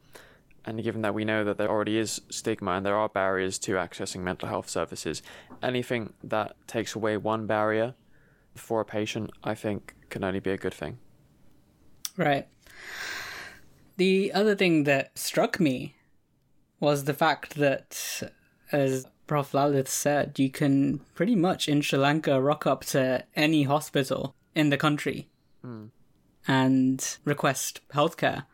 And given that we know that there already is stigma and there are barriers to accessing mental health services, anything that takes away one barrier for a patient, I think, can only be a good thing. Right. The other thing that struck me was the fact that, as Prof. Lalith said, you can pretty much in Sri Lanka rock up to any hospital in the country and request healthcare,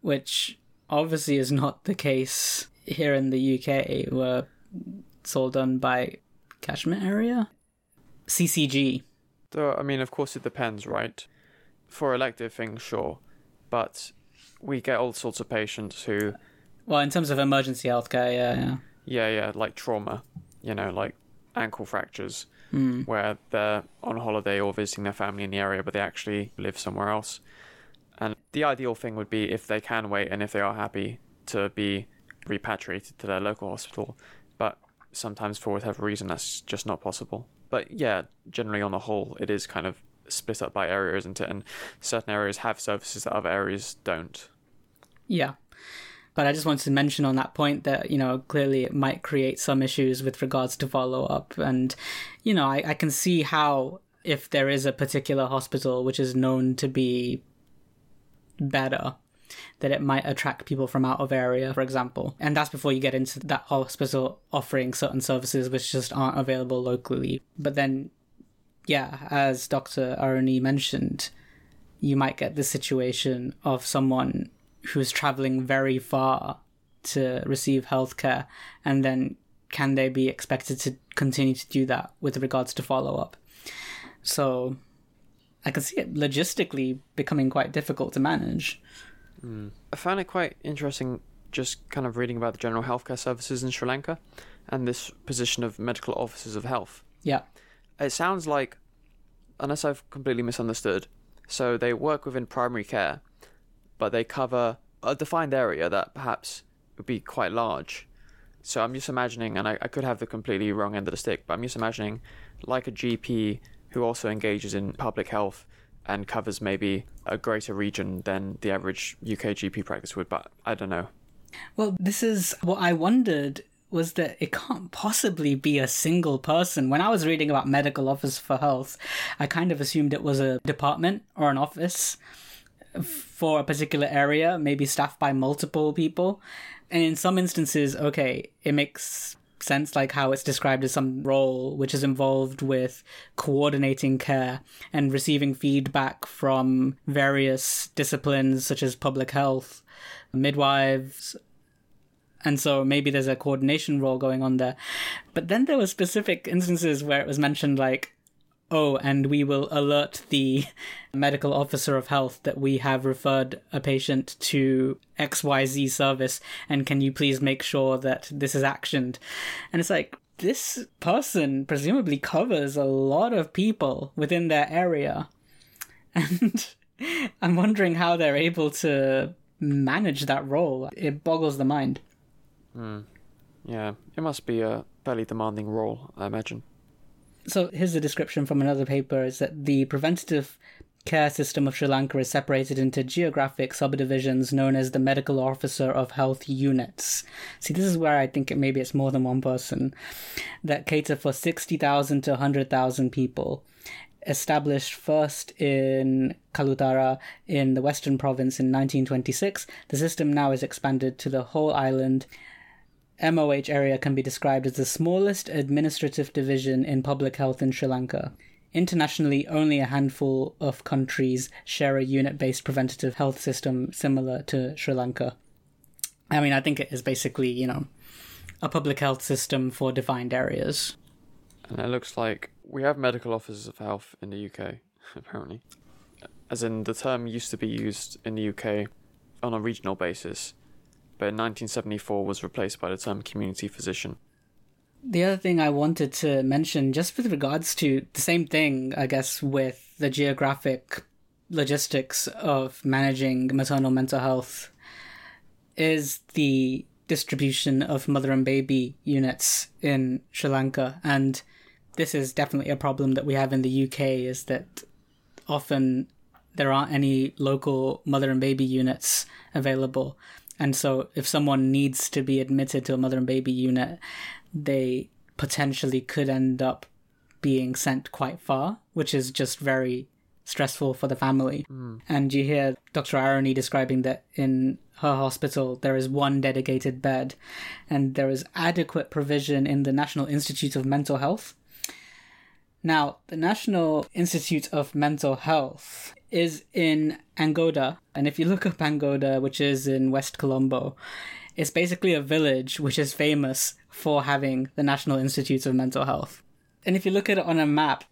which obviously is not the case here in the UK, where it's all done by catchment area, CCG. So, of course it depends, right? For elective things, sure, but we get all sorts of patients who... Well, in terms of emergency healthcare, yeah. Yeah, like trauma, like ankle fractures, where they're on holiday or visiting their family in the area, but they actually live somewhere else. And the ideal thing would be if they can wait and if they are happy to be repatriated to their local hospital. But sometimes for whatever reason, that's just not possible. But yeah, generally on the whole, it is kind of split up by area, isn't it? And certain areas have services that other areas don't. Yeah. But I just wanted to mention on that point that, you know, clearly it might create some issues with regards to follow up. And, you know, I can see how if there is a particular hospital which is known to be better, that it might attract people from out of area, for example. And that's before you get into that hospital offering certain services which just aren't available locally. But then, yeah, as Dr. Aruni mentioned, you might get the situation of someone who's traveling very far to receive healthcare, and then can they be expected to continue to do that with regards to follow-up? So I can see it logistically becoming quite difficult to manage. I found it quite interesting just kind of reading about the general healthcare services in Sri Lanka and this position of medical officers of health. Yeah. It sounds like, unless I've completely misunderstood, so they work within primary care, but they cover a defined area that perhaps would be quite large. So I'm just imagining, and I could have the completely wrong end of the stick, but I'm just imagining like a GP who also engages in public health and covers maybe a greater region than the average UK GP practice would, but I don't know. Well, this is what I wondered, was that it can't possibly be a single person. When I was reading about medical office for health, I kind of assumed it was a department or an office for a particular area, maybe staffed by multiple people. And in some instances, okay, it makes sense, like how it's described as some role which is involved with coordinating care and receiving feedback from various disciplines such as public health, midwives, and so maybe there's a coordination role going on there. But then there were specific instances where it was mentioned like, oh, and we will alert the medical officer of health that we have referred a patient to XYZ service, and can you please make sure that this is actioned? And it's like, this person presumably covers a lot of people within their area. And I'm wondering how they're able to manage that role. It boggles the mind. Yeah, it must be a fairly demanding role, I imagine. So here's a description from another paper, is that the preventative care system of Sri Lanka is separated into geographic subdivisions known as the Medical Officer of Health Units. See, this is where I think maybe it's more than one person, that cater for 60,000 to 100,000 people, established first in Kalutara in the Western Province in 1926. The system now is expanded to the whole island. MOH area can be described as the smallest administrative division in public health in Sri Lanka. Internationally, only a handful of countries share a unit-based preventative health system similar to Sri Lanka. I mean, I think it is basically, you know, a public health system for defined areas. And it looks like we have medical officers of health in the UK, apparently. As in, the term used to be used in the UK on a regional basis, but in 1974 was replaced by the term community physician. The other thing I wanted to mention, just with regards to the same thing, I guess, with the geographic logistics of managing maternal mental health, is the distribution of mother and baby units in Sri Lanka. And this is definitely a problem that we have in the UK, is that often there aren't any local mother and baby units available. And so if someone needs to be admitted to a mother and baby unit, they potentially could end up being sent quite far, which is just very stressful for the family. And you hear Dr. Aruni describing that in her hospital, there is one dedicated bed, and there is adequate provision in the National Institute of Mental Health. Now, the National Institute of Mental Health is in Angoda, and if you look up Angoda, which is in West Colombo, it's basically a village which is famous for having the National Institute of Mental Health. And if you look at it on a map,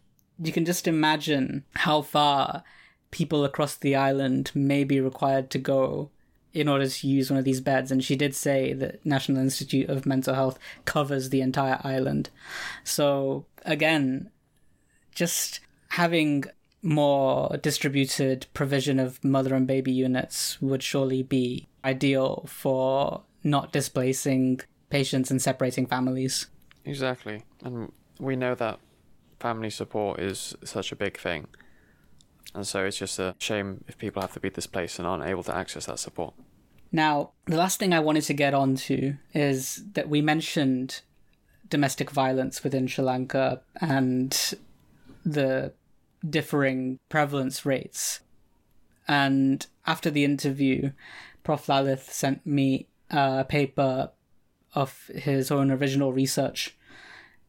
you can just imagine how far people across the island may be required to go in order to use one of these beds. And she did say that National Institute of Mental Health covers the entire island. So again, just having more distributed provision of mother and baby units would surely be ideal for not displacing patients and separating families. Exactly. And we know that family support is such a big thing. And so it's just a shame if people have to be displaced and aren't able to access that support. Now, the last thing I wanted to get onto is that we mentioned domestic violence within Sri Lanka and the differing prevalence rates. And after the interview, Prof. Lalith sent me a paper of his own original research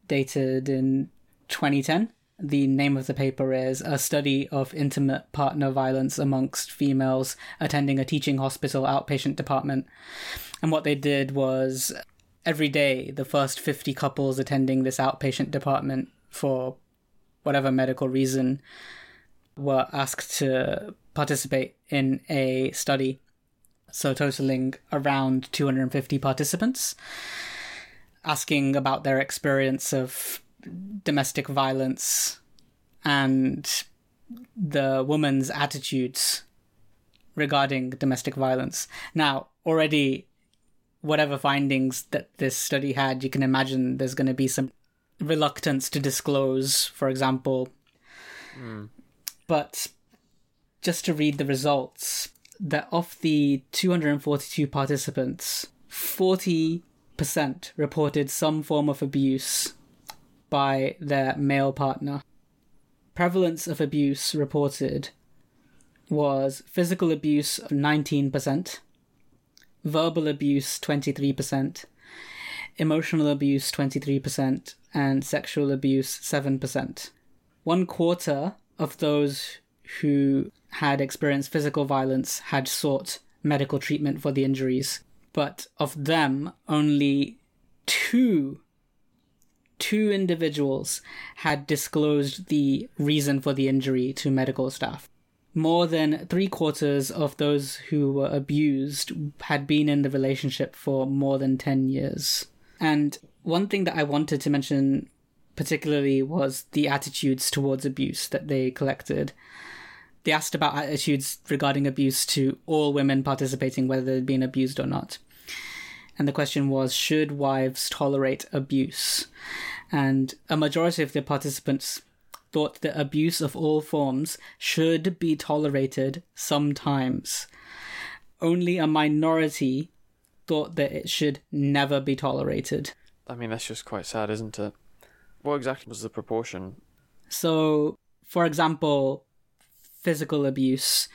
dated in 2010. The name of the paper is A Study of Intimate Partner Violence Amongst Females Attending a Teaching Hospital Outpatient Department. And what they did was every day, the first 50 couples attending this outpatient department for whatever medical reason were asked to participate in a study, so totaling around 250 participants, asking about their experience of domestic violence and the woman's attitudes regarding domestic violence. Now, already, whatever findings that this study had, you can imagine there's going to be some reluctance to disclose, for example. But just to read the results, that of the 242 participants, 40% reported some form of abuse by their male partner. Prevalence of abuse reported was physical abuse of 19%, verbal abuse 23%, emotional abuse 23%, and sexual abuse 7%. 1/4 of those who had experienced physical violence had sought medical treatment for the injuries, but of them, only two individuals had disclosed the reason for the injury to medical staff. More than 3/4 of those who were abused had been in the relationship for more than 10 years. And one thing that I wanted to mention particularly was the attitudes towards abuse that they collected. They asked about attitudes regarding abuse to all women participating, whether they'd been abused or not. And the question was, should wives tolerate abuse? And a majority of the participants thought that abuse of all forms should be tolerated sometimes. Only a minority thought that it should never be tolerated. I mean, that's just quite sad, isn't it? What exactly was the proportion? So, for example, physical abuse.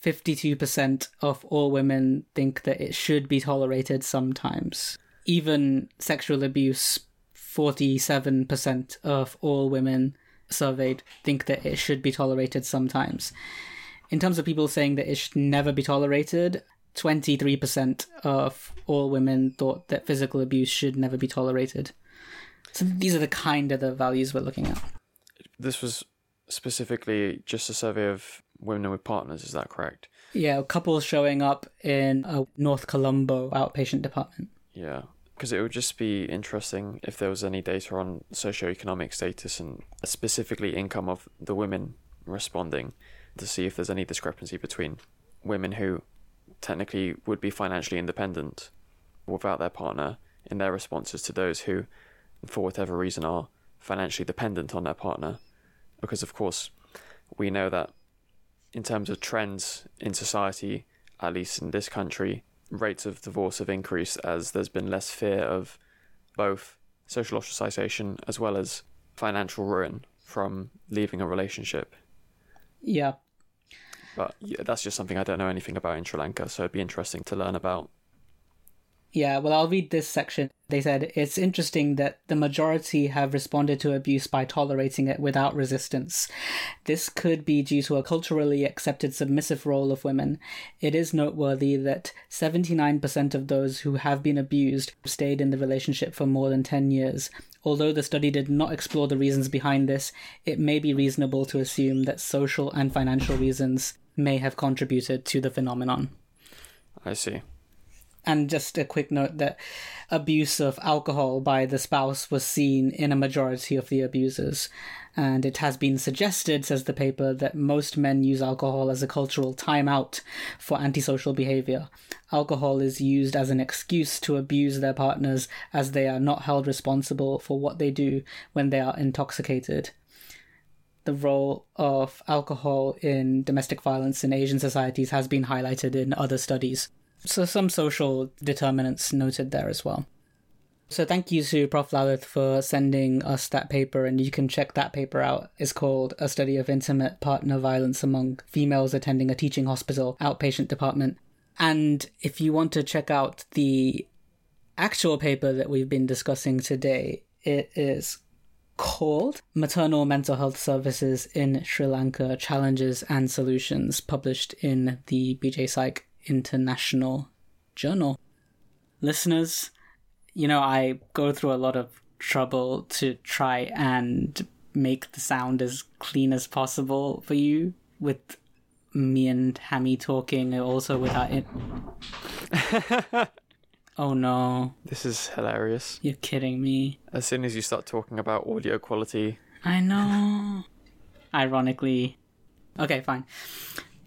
52% of all women think that it should be tolerated sometimes. Even sexual abuse, 47% of all women surveyed think that it should be tolerated sometimes. In terms of people saying that it should never be tolerated, 23% of all women thought that physical abuse should never be tolerated. So these are the kind of the values we're looking at. This was specifically just a survey of women with partners, is that correct? Yeah, couples showing up in a North Colombo outpatient department. Yeah, because it would just be interesting if there was any data on socioeconomic status and specifically income of the women responding, to see if there's any discrepancy between women who technically would be financially independent without their partner in their responses to those who, for whatever reason, are financially dependent on their partner. Because, of course, we know that in terms of trends in society, at least in this country, rates of divorce have increased as there's been less fear of both social ostracization as well as financial ruin from leaving a relationship. Yeah. But yeah, that's just something I don't know anything about in Sri Lanka, so it'd be interesting to learn about. Yeah, well, I'll read this section. They said, it's interesting that the majority have responded to abuse by tolerating it without resistance. This could be due to a culturally accepted submissive role of women. It is noteworthy that 79% of those who have been abused stayed in the relationship for more than 10 years. Although the study did not explore the reasons behind this, it may be reasonable to assume that social and financial reasons may have contributed to the phenomenon. I see. And just a quick note that abuse of alcohol by the spouse was seen in a majority of the abusers. And it has been suggested, says the paper, that most men use alcohol as a cultural timeout for antisocial behaviour. Alcohol is used as an excuse to abuse their partners as they are not held responsible for what they do when they are intoxicated. The role of alcohol in domestic violence in Asian societies has been highlighted in other studies. So some social determinants noted there as well. So thank you to Prof. Lalith for sending us that paper, and you can check that paper out. It's called A Study of Intimate Partner Violence Among Females Attending a Teaching Hospital Outpatient Department. And if you want to check out the actual paper that we've been discussing today, it is called Maternal Mental Health Services in Sri Lanka, Challenges and Solutions, published in the BJ Psych International Journal. Listeners, you know, I go through a lot of trouble to try and make the sound as clean as possible for you with me and Hammy talking, and also with our... Oh no. This is hilarious. You're kidding me. As soon as you start talking about audio quality... I know. Ironically. Okay, fine.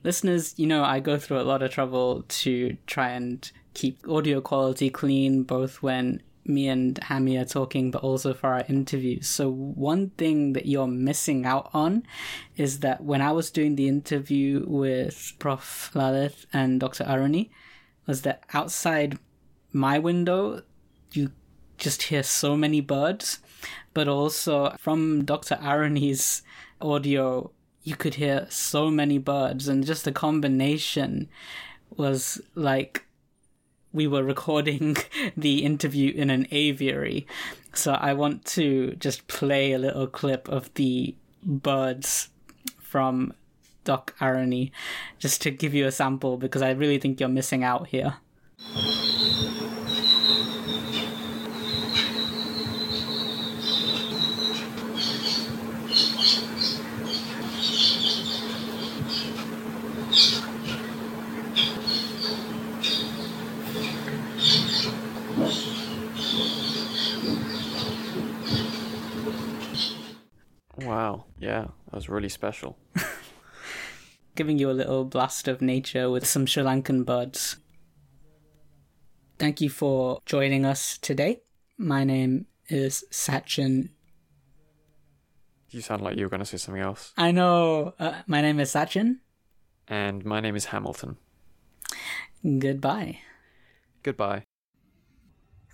Listeners, you know, I go through a lot of trouble to try and keep audio quality clean, both when me and Hammy are talking, but also for our interviews. So one thing that you're missing out on is that when I was doing the interview with Prof. Lalith and Dr. Aruni, was that outside my window, you just hear so many birds, but also from Dr. Aruni's audio, you could hear so many birds, and just the combination was like... we were recording the interview in an aviary. So I want to just play a little clip of the birds from Doc Aruni, just to give you a sample, because I really think you're missing out here. Wow, yeah, that was really special. Giving you a little blast of nature with some Sri Lankan birds. Thank you for joining us today. My name is Sachin. You sound like you were going to say something else. I know. My name is Sachin. And my name is Hamilton. Goodbye. Goodbye.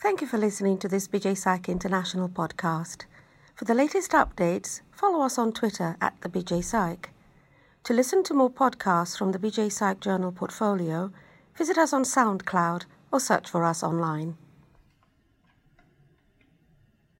Thank you for listening to this BJ Psych International podcast. For the latest updates, follow us on Twitter at the BJ Psych. To listen to more podcasts from the BJ Psych Journal portfolio, visit us on SoundCloud or search for us online.